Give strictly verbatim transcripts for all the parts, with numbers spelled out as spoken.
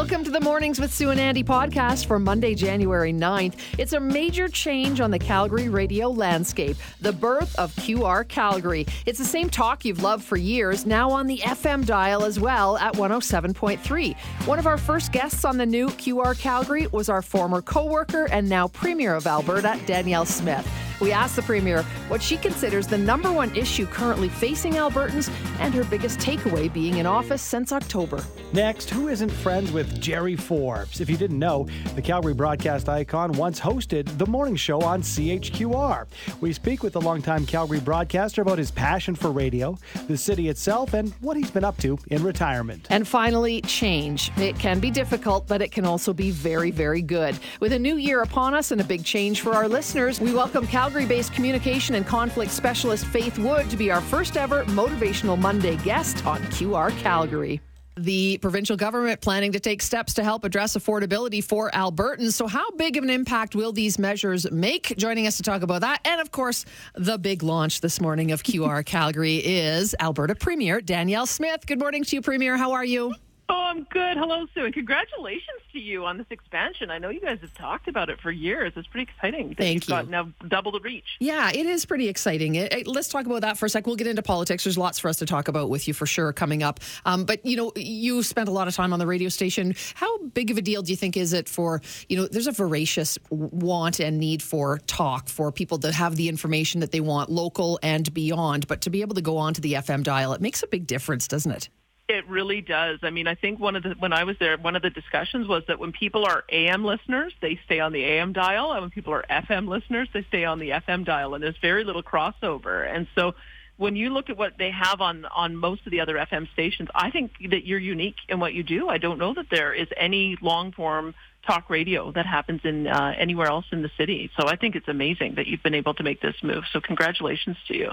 Welcome to the Mornings with Sue and Andy podcast for Monday, January ninth. It's a major change on the Calgary radio landscape, the birth of Q R Calgary. It's the same talk you've loved for years, now on the F M dial as well at one oh seven point three. One of our first guests on the new Q R Calgary was our former co-worker and now Premier of Alberta, Danielle Smith. We asked the Premier what she considers the number one issue currently facing Albertans and her biggest takeaway being in office since October. Next, who isn't friends with Jerry Forbes? If you didn't know, the Calgary broadcast icon once hosted the morning show on C H Q R. We speak with the longtime Calgary broadcaster about his passion for radio, the city itself, and what he's been up to in retirement. And finally, change. It can be difficult, but it can also be very, very good. With a new year upon us and a big change for our listeners, we welcome Calgary Calgary-based communication and conflict specialist Faith Wood to be our first ever Motivational Monday guest on Q R Calgary. The provincial government planning to take steps to help address affordability for Albertans. So how big of an impact will these measures make? Joining us to talk about that, and of course, the big launch this morning of Q R Calgary is Alberta Premier Danielle Smith. Good morning to you, Premier. How are you? Oh, I'm good. Hello, Sue, and congratulations to you on this expansion. I know you guys have talked about it for years. It's pretty exciting. Thank you. You've got now double the reach. Yeah, it is pretty exciting. It, it, let's talk about that for a sec. We'll get into politics. There's lots for us to talk about with you for sure coming up. Um, but, you know, you spent a lot of time on the radio station. How big of a deal do you think is it for, you know, there's a voracious want and need for talk for people to have the information that they want local and beyond. But to be able to go on to the F M dial, it makes a big difference, doesn't it? It really does. I mean, I think one of the when I was there, one of the discussions was that when people are A M listeners, they stay on the A M dial, and when people are F M listeners, they stay on the F M dial, and there's very little crossover. And so when you look at what they have on, on most of the other F M stations, I think that you're unique in what you do. I don't know that there is any long-form talk radio that happens in uh, anywhere else in the city. So I think it's amazing that you've been able to make this move. So congratulations to you.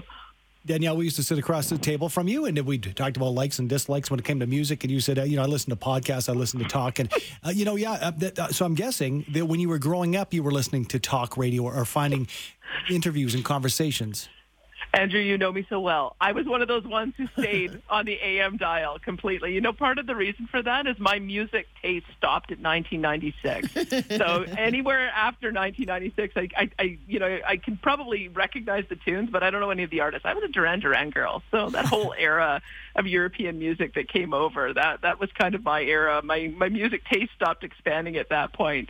Danielle, we used to sit across the table from you, and we talked about likes and dislikes when it came to music, and you said, uh, you know, I listen to podcasts, I listen to talk, and, uh, you know, yeah, uh, that, uh, so I'm guessing that when you were growing up, you were listening to talk radio or, or finding interviews and conversations. Andrew, you know me so well. I was one of those ones who stayed on the A M dial completely. You know, part of the reason for that is my music taste stopped at nineteen ninety-six. So anywhere after nineteen ninety-six, I, I, I, you know, I can probably recognize the tunes, but I don't know any of the artists. I was a Duran Duran girl, so that whole era of European music that came over, that that was kind of my era. My my music taste stopped expanding at that point.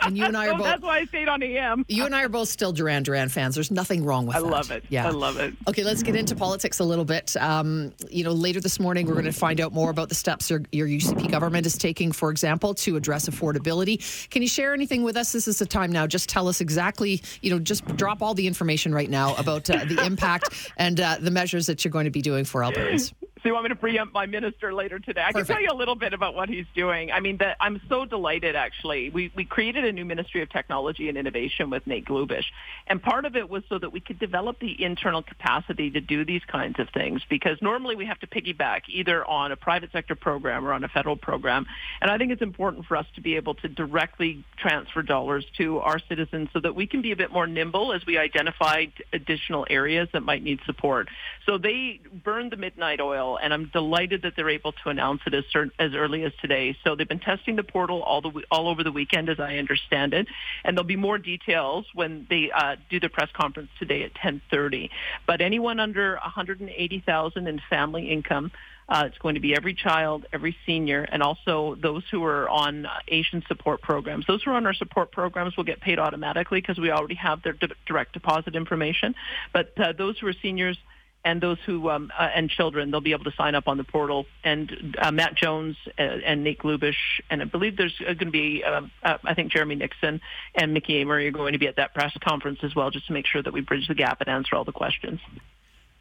And you and I are so both. That's why I stayed on A M. You and I are both still Duran Duran fans. There's nothing wrong with I that. I love it. Yeah, I love it. Okay, let's get into politics a little bit. Um, you know, later this morning, we're going to find out more about the steps your, your U C P government is taking, for example, to address affordability. Can you share anything with us? This is the time now. Just tell us exactly. You know, just drop all the information right now about uh, the impact and uh, the measures that you're going to be doing for Albertans. So you want me to preempt my minister later today? I Perfect. Can tell you a little bit about what he's doing. I mean, the, I'm so delighted, actually. We we created a new Ministry of Technology and Innovation with Nate Glubish. And part of it was so that we could develop the internal capacity to do these kinds of things, because normally we have to piggyback either on a private sector program or on a federal program. And I think it's important for us to be able to directly transfer dollars to our citizens so that we can be a bit more nimble as we identify additional areas that might need support. So they burned the midnight oil. And I'm delighted that they're able to announce it as, as early as today. So they've been testing the portal all the all over the weekend, as I understand it. And there'll be more details when they uh, do the press conference today at ten thirty. But anyone under one hundred eighty thousand dollars in family income, Uh, it's going to be every child, every senior, and also those who are on uh, Asian support programs. Those who are on our support programs will get paid automatically because we already have their d- direct deposit information. But uh, those who are seniors, and those who um, uh, and children, they'll be able to sign up on the portal. And uh, Matt Jones and, and Nate Glubish, and I believe there's going to be, um, uh, I think Jeremy Nixon and Mickey Amory are going to be at that press conference as well, just to make sure that we bridge the gap and answer all the questions.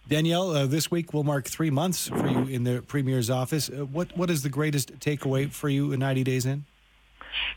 Danielle, uh, this week will mark three months for you in the Premier's office. Uh, what what is the greatest takeaway for you ninety days in?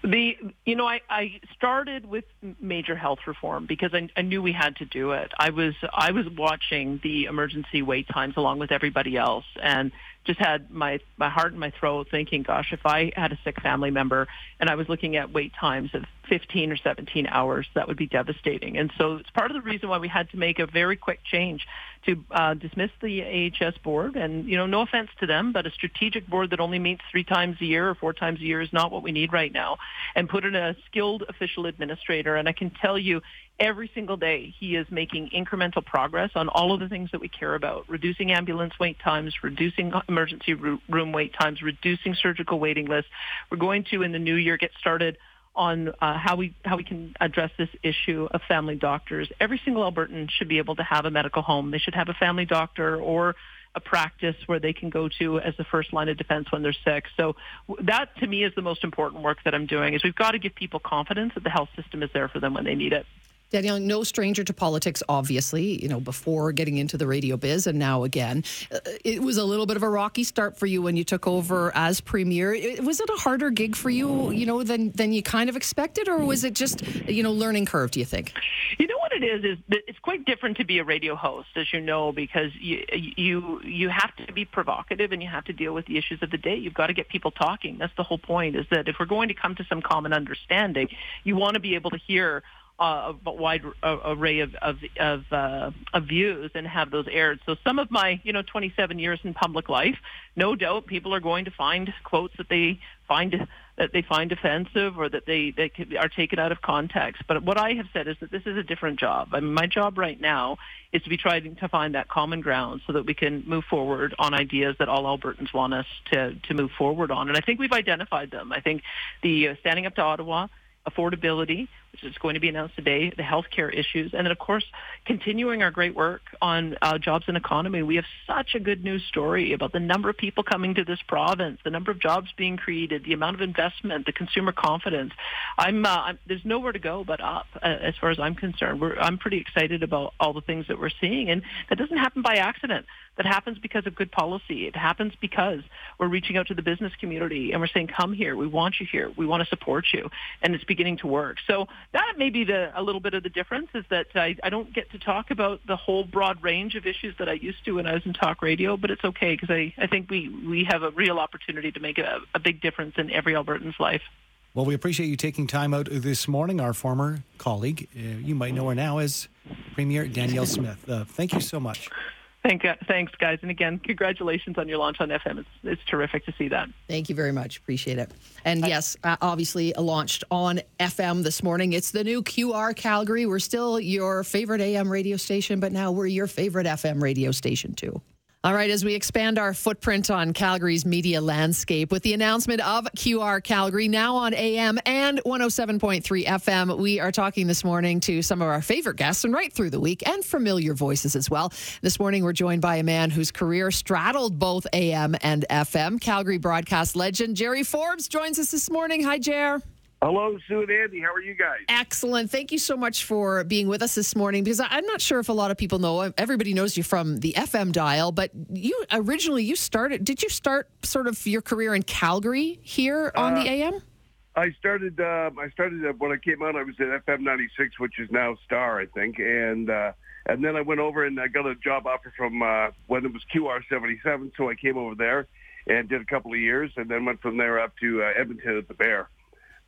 The you know I, I started with major health reform because I, I knew we had to do it. I was I was watching the emergency wait times along with everybody else, and just had my, my heart in my throat thinking, gosh, if I had a sick family member and I was looking at wait times of fifteen or seventeen hours, that would be devastating. And so it's part of the reason why we had to make a very quick change to uh, dismiss the A H S board. And, you know, no offense to them, but a strategic board that only meets three times a year or four times a year is not what we need right now, and put in a skilled official administrator. And I can tell you, every single day, he is making incremental progress on all of the things that we care about, reducing ambulance wait times, reducing emergency room wait times, reducing surgical waiting lists. We're going to, in the new year, get started on uh, how we how we can address this issue of family doctors. Every single Albertan should be able to have a medical home. They should have a family doctor or a practice where they can go to as the first line of defense when they're sick. So that, to me, is the most important work that I'm doing, is we've got to give people confidence that the health system is there for them when they need it. Danielle, no stranger to politics, obviously, you know, before getting into the radio biz and now again. It was a little bit of a rocky start for you when you took over as premier. Was it a harder gig for you, you know, than, than you kind of expected, or was it just, you know, learning curve, do you think? You know what it is, is that it's quite different to be a radio host, as you know, because you, you, you have to be provocative and you have to deal with the issues of the day. You've got to get people talking. That's the whole point, is that if we're going to come to some common understanding, you want to be able to hear Uh, a wide array of of of, uh, of views and have those aired. So some of my, you know, twenty-seven years in public life, no doubt people are going to find quotes that they find that they find offensive or that they that are taken out of context. But what I have said is that this is a different job. I mean, my job right now is to be trying to find that common ground so that we can move forward on ideas that all Albertans want us to to move forward on. And I think we've identified them. I think the uh, standing up to Ottawa, affordability, which is going to be announced today, the healthcare issues, and then, of course, continuing our great work on uh, jobs and economy. We have such a good news story about the number of people coming to this province, the number of jobs being created, the amount of investment, the consumer confidence. I'm, uh, I'm there's nowhere to go but up, uh, as far as I'm concerned. We're, I'm pretty excited about all the things that we're seeing, and that doesn't happen by accident. That happens because of good policy. It happens because we're reaching out to the business community and we're saying, come here, we want you here, we want to support you, and it's beginning to work. So that may be the, a little bit of the difference, is that I, I don't get to talk about the whole broad range of issues that I used to when I was in talk radio, but it's okay because I, I think we, we have a real opportunity to make a, a big difference in every Albertan's life. Well, we appreciate you taking time out this morning. Our former colleague, uh, you might know her now as Premier Danielle Smith. Uh, thank you so much. Thank, thanks, guys. And again, congratulations on your launch on F M. It's, it's terrific to see that. Thank you very much. Appreciate it. And yes, uh, obviously launched on F M this morning. It's the new Q R Calgary. We're still your favorite A M radio station, but now we're your favorite F M radio station too. All right, as we expand our footprint on Calgary's media landscape with the announcement of Q R Calgary, now on A M and one oh seven point three F M, we are talking this morning to some of our favorite guests and right through the week, and familiar voices as well. This morning, we're joined by a man whose career straddled both A M and F M. Calgary broadcast legend Jerry Forbes joins us this morning. Hi, Jer. Hello, Sue and Andy. How are you guys? Excellent. Thank you so much for being with us this morning, because I'm not sure if a lot of people know. Everybody knows you from the F M dial, but you originally, you started, did you start sort of your career in Calgary here on uh, the A M? I started, uh, I started uh, when I came out, I was at F M ninety-six, which is now Star, I think. And, uh, and then I went over and I got a job offer from uh, when it was Q R seventy-seven. So I came over there and did a couple of years and then went from there up to uh, Edmonton at the Bear.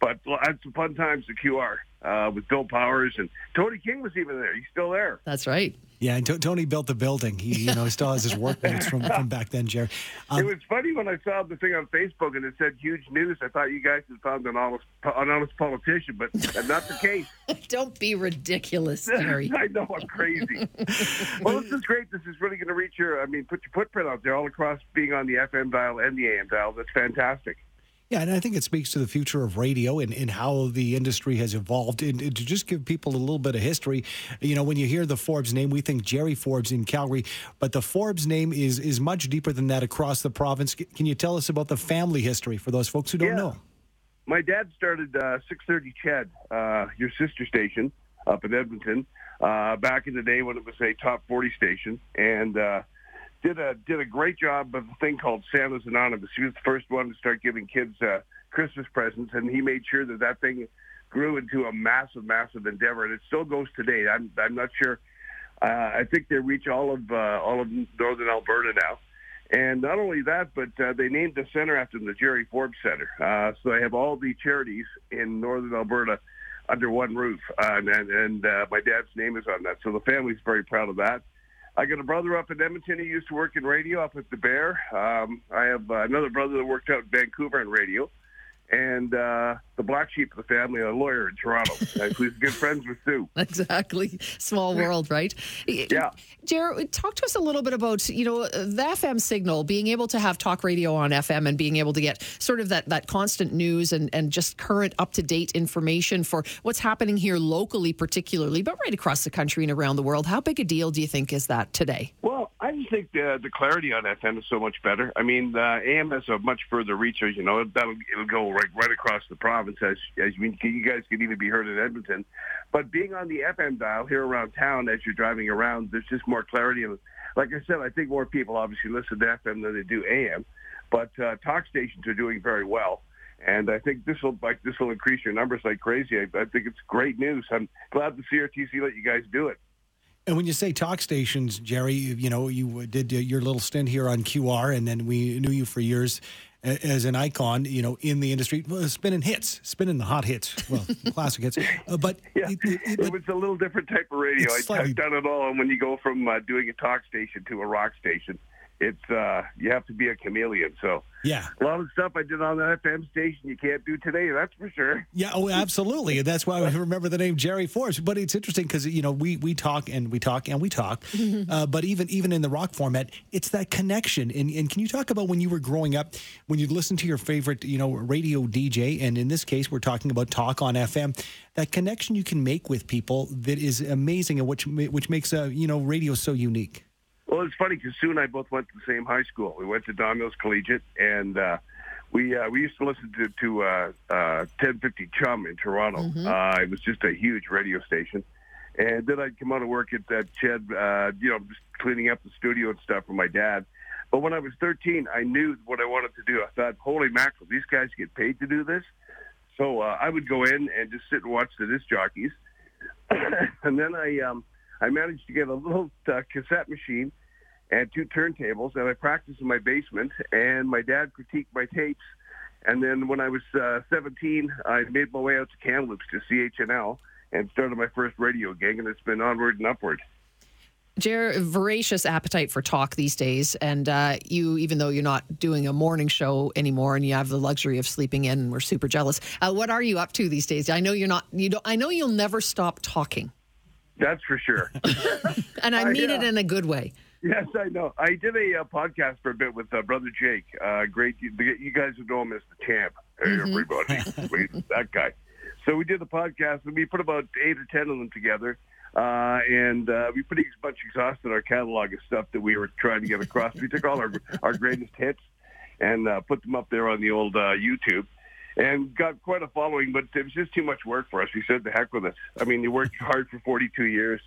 But I had some fun times at Q R uh, with Bill Powers, and Tony King was even there. He's still there. That's right. Yeah, and t- Tony built the building. He, you know, still has his workmates from, from back then, Jerry. Um, it was funny when I saw the thing on Facebook and it said huge news. I thought you guys had found an honest, an honest politician, but that's not the case. Don't be ridiculous, Jerry. I know, I'm crazy. Well, this is great. This is really going to reach your, I mean, put your footprint out there all across being on the F M dial and the A M dial. That's fantastic. Yeah, and I think it speaks to the future of radio and, and how the industry has evolved. And, and to just give people a little bit of history, you know, when you hear the Forbes name, we think Jerry Forbes in Calgary, but the Forbes name is, is much deeper than that across the province. Can you tell us about the family history for those folks who don't yeah. know? My dad started uh, six thirty C H E D, uh, your sister station up in Edmonton, uh, back in the day when it was a top forty station, and uh Did a did a great job of a thing called Santa's Anonymous. He was the first one to start giving kids uh, Christmas presents, and he made sure that that thing grew into a massive, massive endeavor, and it still goes today. I'm I'm not sure. Uh, I think they reach all of uh, all of northern Alberta now, And not only that, but uh, they named the center after the Jerry Forbes Center. Uh, so they have all the charities in northern Alberta under one roof, uh, and, and uh, my dad's name is on that. So the family's very proud of that. I got a brother up in Edmonton who used to work in radio up at the Bear. Um, I have uh, another brother that worked out in Vancouver in radio. And uh, the black sheep of the family, a lawyer in Toronto, who's good friends with Sue. Exactly. Small world, right? Yeah. Jer, talk to us a little bit about, you know, the F M signal, being able to have talk radio on F M and being able to get sort of that, that constant news and, and just current up-to-date information for what's happening here locally particularly, but right across the country and around the world. How big a deal do you think is that today? Well, I just think the, the clarity on F M is so much better. I mean, uh, A M has a much further reach, as you know. That'll, it'll go right Right, right across the province, as as you, you guys can even be heard in Edmonton. But being on the F M dial here around town as you're driving around, there's just more clarity. And like I said, I think more people obviously listen to F M than they do A M. But uh, talk stations are doing very well, and I think this will like this will increase your numbers like crazy. I, I think it's great news. I'm glad the C R T C let you guys do it. And when you say talk stations, Jerry, you, you know you did your little stint here on Q R, and then we knew you for years as an icon, you know, in the industry, well, spinning hits, spinning the hot hits, well, classic hits. Uh, but yeah, it, it, it, it was a little different type of radio. I, slightly... I've done it all, and when you go from uh, doing a talk station to a rock station, it's uh, you have to be a chameleon. So yeah, a lot of stuff I did on the F M station you can't do today, that's for sure. Yeah, oh, absolutely, and that's why I remember the name Jerry Forbes. But it's interesting because you know we we talk and we talk and we talk, uh, but even even in the rock format, it's that connection. And and can you talk about when you were growing up, when you'd listen to your favorite you know radio D J, and in this case we're talking about talk on F M, that connection you can make with people that is amazing, and which which makes uh, you know radio so unique. Well, it's funny because Sue and I both went to the same high school. We went to Don Mills Collegiate, and uh, we uh, we used to listen to, to uh, uh, ten fifty Chum in Toronto. Mm-hmm. Uh, it was just a huge radio station. And then I'd come out of work at that C H E D, uh, you know, just cleaning up the studio and stuff for my dad. But when I was thirteen, I knew what I wanted to do. I thought, holy mackerel, these guys get paid to do this? So uh, I would go in and just sit and watch the disc jockeys. And then I um, I managed to get a little uh, cassette machine and two turntables, and I practiced in my basement, and my dad critiqued my tapes. And then when I was uh, seventeen, I made my way out to Kamloops to C H N L and started my first radio gig, and it's been onward and upward. Jer, voracious appetite for talk these days, and uh, you, even though you're not doing a morning show anymore, and you have the luxury of sleeping in, and we're super jealous. Uh, what are you up to these days? I know you're not. You don't. I know you'll never stop talking. That's for sure. And I mean I, yeah. it in a good way. Yes, I know. I did a uh, podcast for a bit with uh, Brother Jake. Uh, great, you, you guys would know him as the champ. Everybody, that guy. So we did the podcast, and we put about eight or ten of them together, uh, and uh, we pretty much exhausted our catalog of stuff that we were trying to get across. We took all our our greatest hits and uh, put them up there on the old uh, YouTube. And got quite a following, but it was just too much work for us. We said, the heck with it. I mean, you worked hard for forty-two years,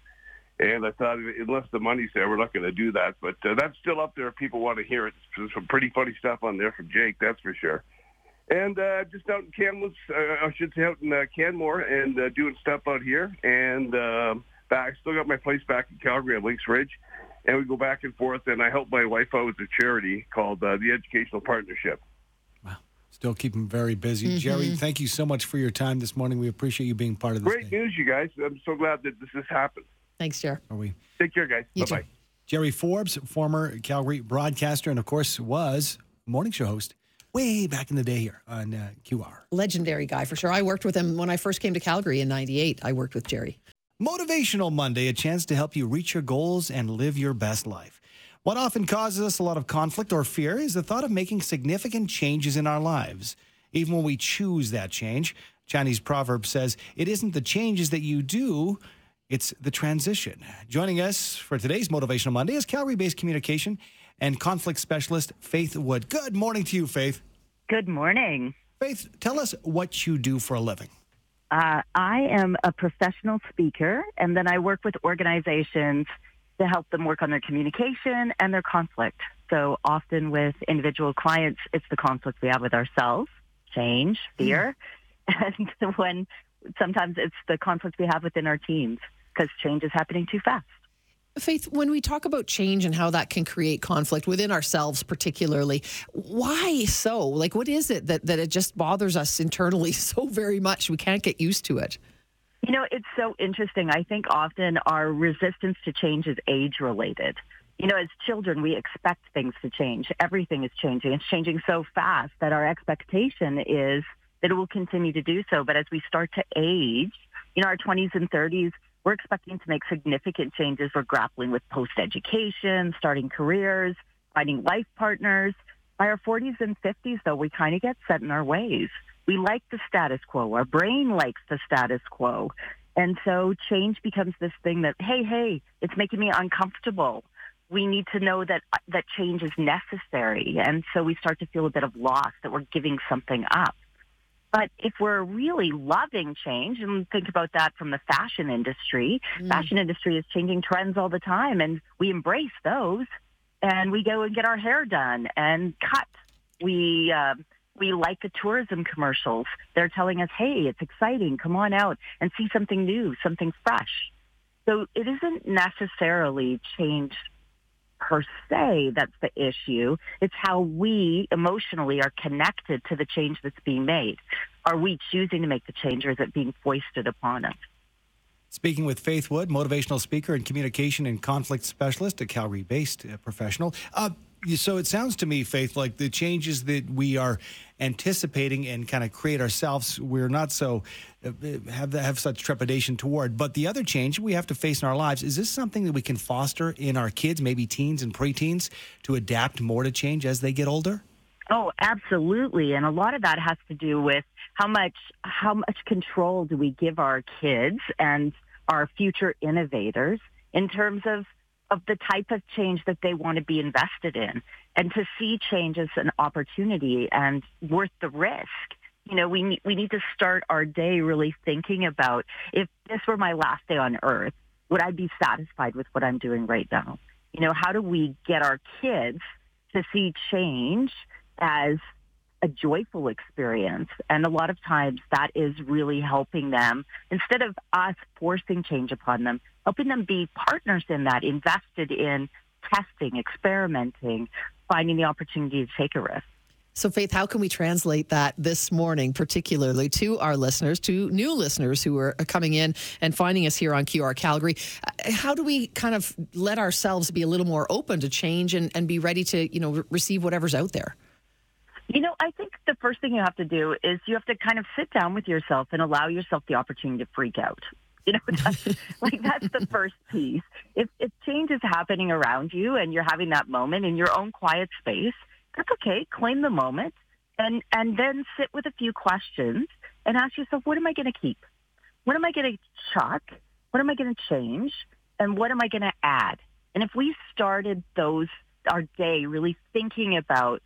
and I thought, unless the money's there, we're not going to do that. But uh, that's still up there if people want to hear it. There's some pretty funny stuff on there from Jake, that's for sure. And uh, just out in Kamloops, uh, I should say out in uh, Canmore, and uh, doing stuff out here. And uh, back, still got my place back in Calgary at Lakes Ridge. And we go back and forth, and I help my wife out with a charity called uh, the Educational Partnership. Still keep them very busy. Mm-hmm. Jerry, thank you so much for your time this morning. We appreciate you being part of this. Great day. News, you guys. I'm so glad that this has happened. Thanks, Jer. Are we? Take care, guys. You Bye-bye. Too. Jerry Forbes, former Calgary broadcaster, and, of course, was morning show host way back in the day here on uh, Q R. Legendary guy, for sure. I worked with him when I first came to Calgary in ninety-eight. I worked with Jerry. Motivational Monday, a chance to help you reach your goals and live your best life. What often causes us a lot of conflict or fear is the thought of making significant changes in our lives, even when we choose that change. Chinese proverb says, it isn't the changes that you do, it's the transition. Joining us for today's Motivational Monday is Calgary-based communication and conflict specialist Faith Wood. Good morning to you, Faith. Good morning. Faith, tell us what you do for a living. Uh, I am a professional speaker, and then I work with organizations to help them work on their communication and their conflict. So often with individual clients, it's the conflict we have with ourselves, change, fear, mm. and when sometimes it's the conflict we have within our teams because change is happening too fast. Faith, when we talk about change and how that can create conflict within ourselves particularly, why so? Like, what is it that, that it just bothers us internally so very much we can't get used to it? You know, it's so interesting. I think often our resistance to change is age-related. You know, as children, we expect things to change. Everything is changing. It's changing so fast that our expectation is that it will continue to do so. But as we start to age, you know, our twenties and thirties, we're expecting to make significant changes. We're grappling with post-education, starting careers, finding life partners. By our forties and fifties, though, we kind of get set in our ways. We like the status quo. Our brain likes the status quo. And so change becomes this thing that, hey, hey, it's making me uncomfortable. We need to know that that change is necessary. And so we start to feel a bit of loss that we're giving something up. But if we're really loving change, and think about that from the fashion industry, mm. fashion industry is changing trends all the time, and we embrace those, and we go and get our hair done and cut. We uh, we like the tourism commercials. They're telling us, hey, it's exciting. Come on out and see something new, something fresh. So it isn't necessarily change per se that's the issue. It's how we emotionally are connected to the change that's being made. Are we choosing to make the change, or is it being foisted upon us? Speaking with Faith Wood, motivational speaker and communication and conflict specialist, a Calgary-based uh, professional. Uh, so it sounds to me, Faith, like the changes that we are anticipating and kind of create ourselves, we're not so, uh, have have such trepidation toward. But the other change we have to face in our lives, is this something that we can foster in our kids, maybe teens and preteens, to adapt more to change as they get older? Oh, absolutely. And a lot of that has to do with how much how much control do we give our kids and our future innovators in terms of, of the type of change that they want to be invested in, and to see change as an opportunity and worth the risk. You know, we, we need to start our day really thinking about, if this were my last day on earth, would I be satisfied with what I'm doing right now? You know, how do we get our kids to see change as a joyful experience? And a lot of times that is really helping them, instead of us forcing change upon them, helping them be partners in that, invested in testing, experimenting, finding the opportunity to take a risk. So, Faith, how can we translate that this morning, particularly to our listeners, to new listeners who are coming in and finding us here on Q R Calgary? How do we kind of let ourselves be a little more open to change and, and be ready to, you know, receive whatever's out there? You know, I think the first thing you have to do is you have to kind of sit down with yourself and allow yourself the opportunity to freak out. You know, that's, like that's the first piece. If, if change is happening around you and you're having that moment in your own quiet space, that's okay. Claim the moment, and, and then sit with a few questions and ask yourself, what am I going to keep? What am I going to chuck? What am I going to change? And what am I going to add? And if we started those, our day really thinking about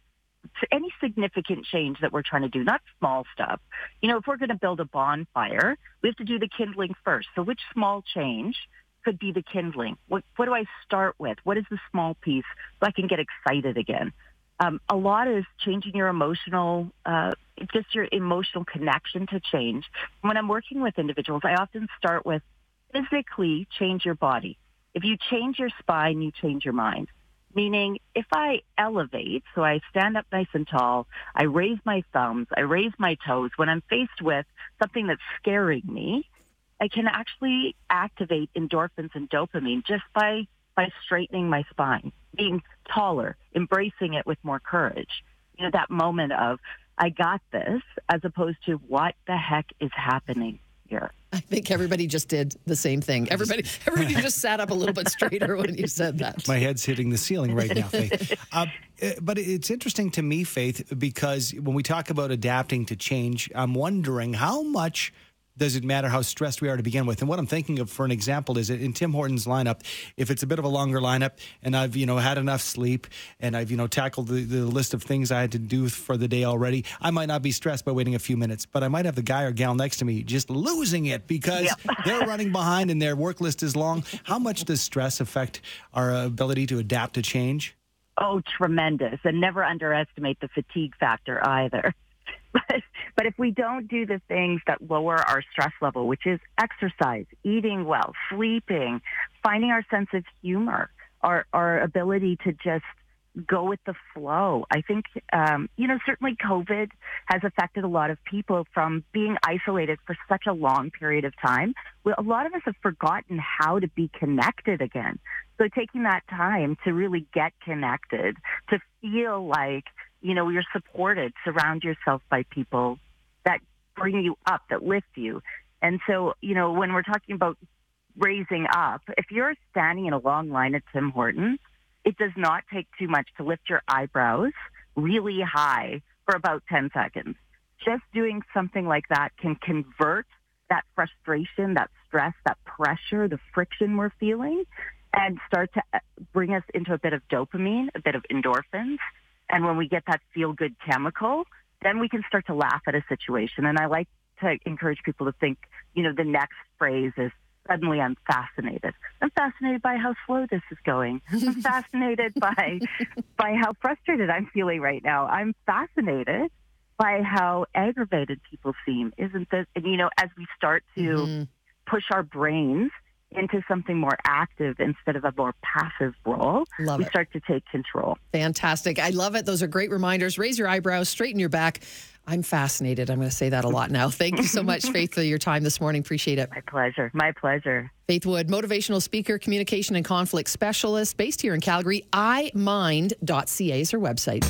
any significant change that we're trying to do, not small stuff. You know, if we're going to build a bonfire, we have to do the kindling first. So which small change could be the kindling? What, what do I start with? What is the small piece so I can get excited again? Um, a lot is changing your emotional, uh, just your emotional connection to change. When I'm working with individuals, I often start with physically change your body. If you change your spine, you change your mind. Meaning, if I elevate, so I stand up nice and tall, I raise my thumbs, I raise my toes, when I'm faced with something that's scaring me, I can actually activate endorphins and dopamine just by, by straightening my spine, being taller, embracing it with more courage. You know, that moment of, I got this, as opposed to, what the heck is happening here? I think everybody just did the same thing. Everybody everybody just sat up a little bit straighter when you said that. My head's hitting the ceiling right now, Faith. Uh, but it's interesting to me, Faith, because when we talk about adapting to change, I'm wondering how much does it matter how stressed we are to begin with? And what I'm thinking of for an example is in Tim Hortons lineup, if it's a bit of a longer lineup and I've, you know, had enough sleep and I've, you know, tackled the, the list of things I had to do for the day already, I might not be stressed by waiting a few minutes, but I might have the guy or gal next to me just losing it because yep. they're running behind and their work list is long. How much does stress affect our ability to adapt to change? Oh, tremendous. And never underestimate the fatigue factor either. But But if we don't do the things that lower our stress level, which is exercise, eating well, sleeping, finding our sense of humor, our, our ability to just go with the flow. I think, um, you know, certainly COVID has affected a lot of people from being isolated for such a long period of time. Well, a lot of us have forgotten how to be connected again. So taking that time to really get connected, to feel like, you know, you're supported, surround yourself by people that bring you up, that lift you. And so, you know, when we're talking about raising up, if you're standing in a long line at Tim Hortons, it does not take too much to lift your eyebrows really high for about ten seconds. Just doing something like that can convert that frustration, that stress, that pressure, the friction we're feeling, and start to bring us into a bit of dopamine, a bit of endorphins. And when we get that feel-good chemical, then we can start to laugh at a situation. And I like to encourage people to think, you know, the next phrase is, suddenly I'm fascinated. I'm fascinated by how slow this is going. I'm fascinated by by how frustrated I'm feeling right now. I'm fascinated by how aggravated people seem. Isn't this, and you know, as we start to mm-hmm. push our brains into something more active instead of a more passive role, love we it. Start to take control. Fantastic. I love it. Those are great reminders. Raise your eyebrows, straighten your back. I'm fascinated. I'm going to say that a lot now. Thank you so much, Faith, for your time this morning. Appreciate it. My pleasure. My pleasure. Faith Wood, motivational speaker, communication and conflict specialist, based here in Calgary. i mind dot c a is her website.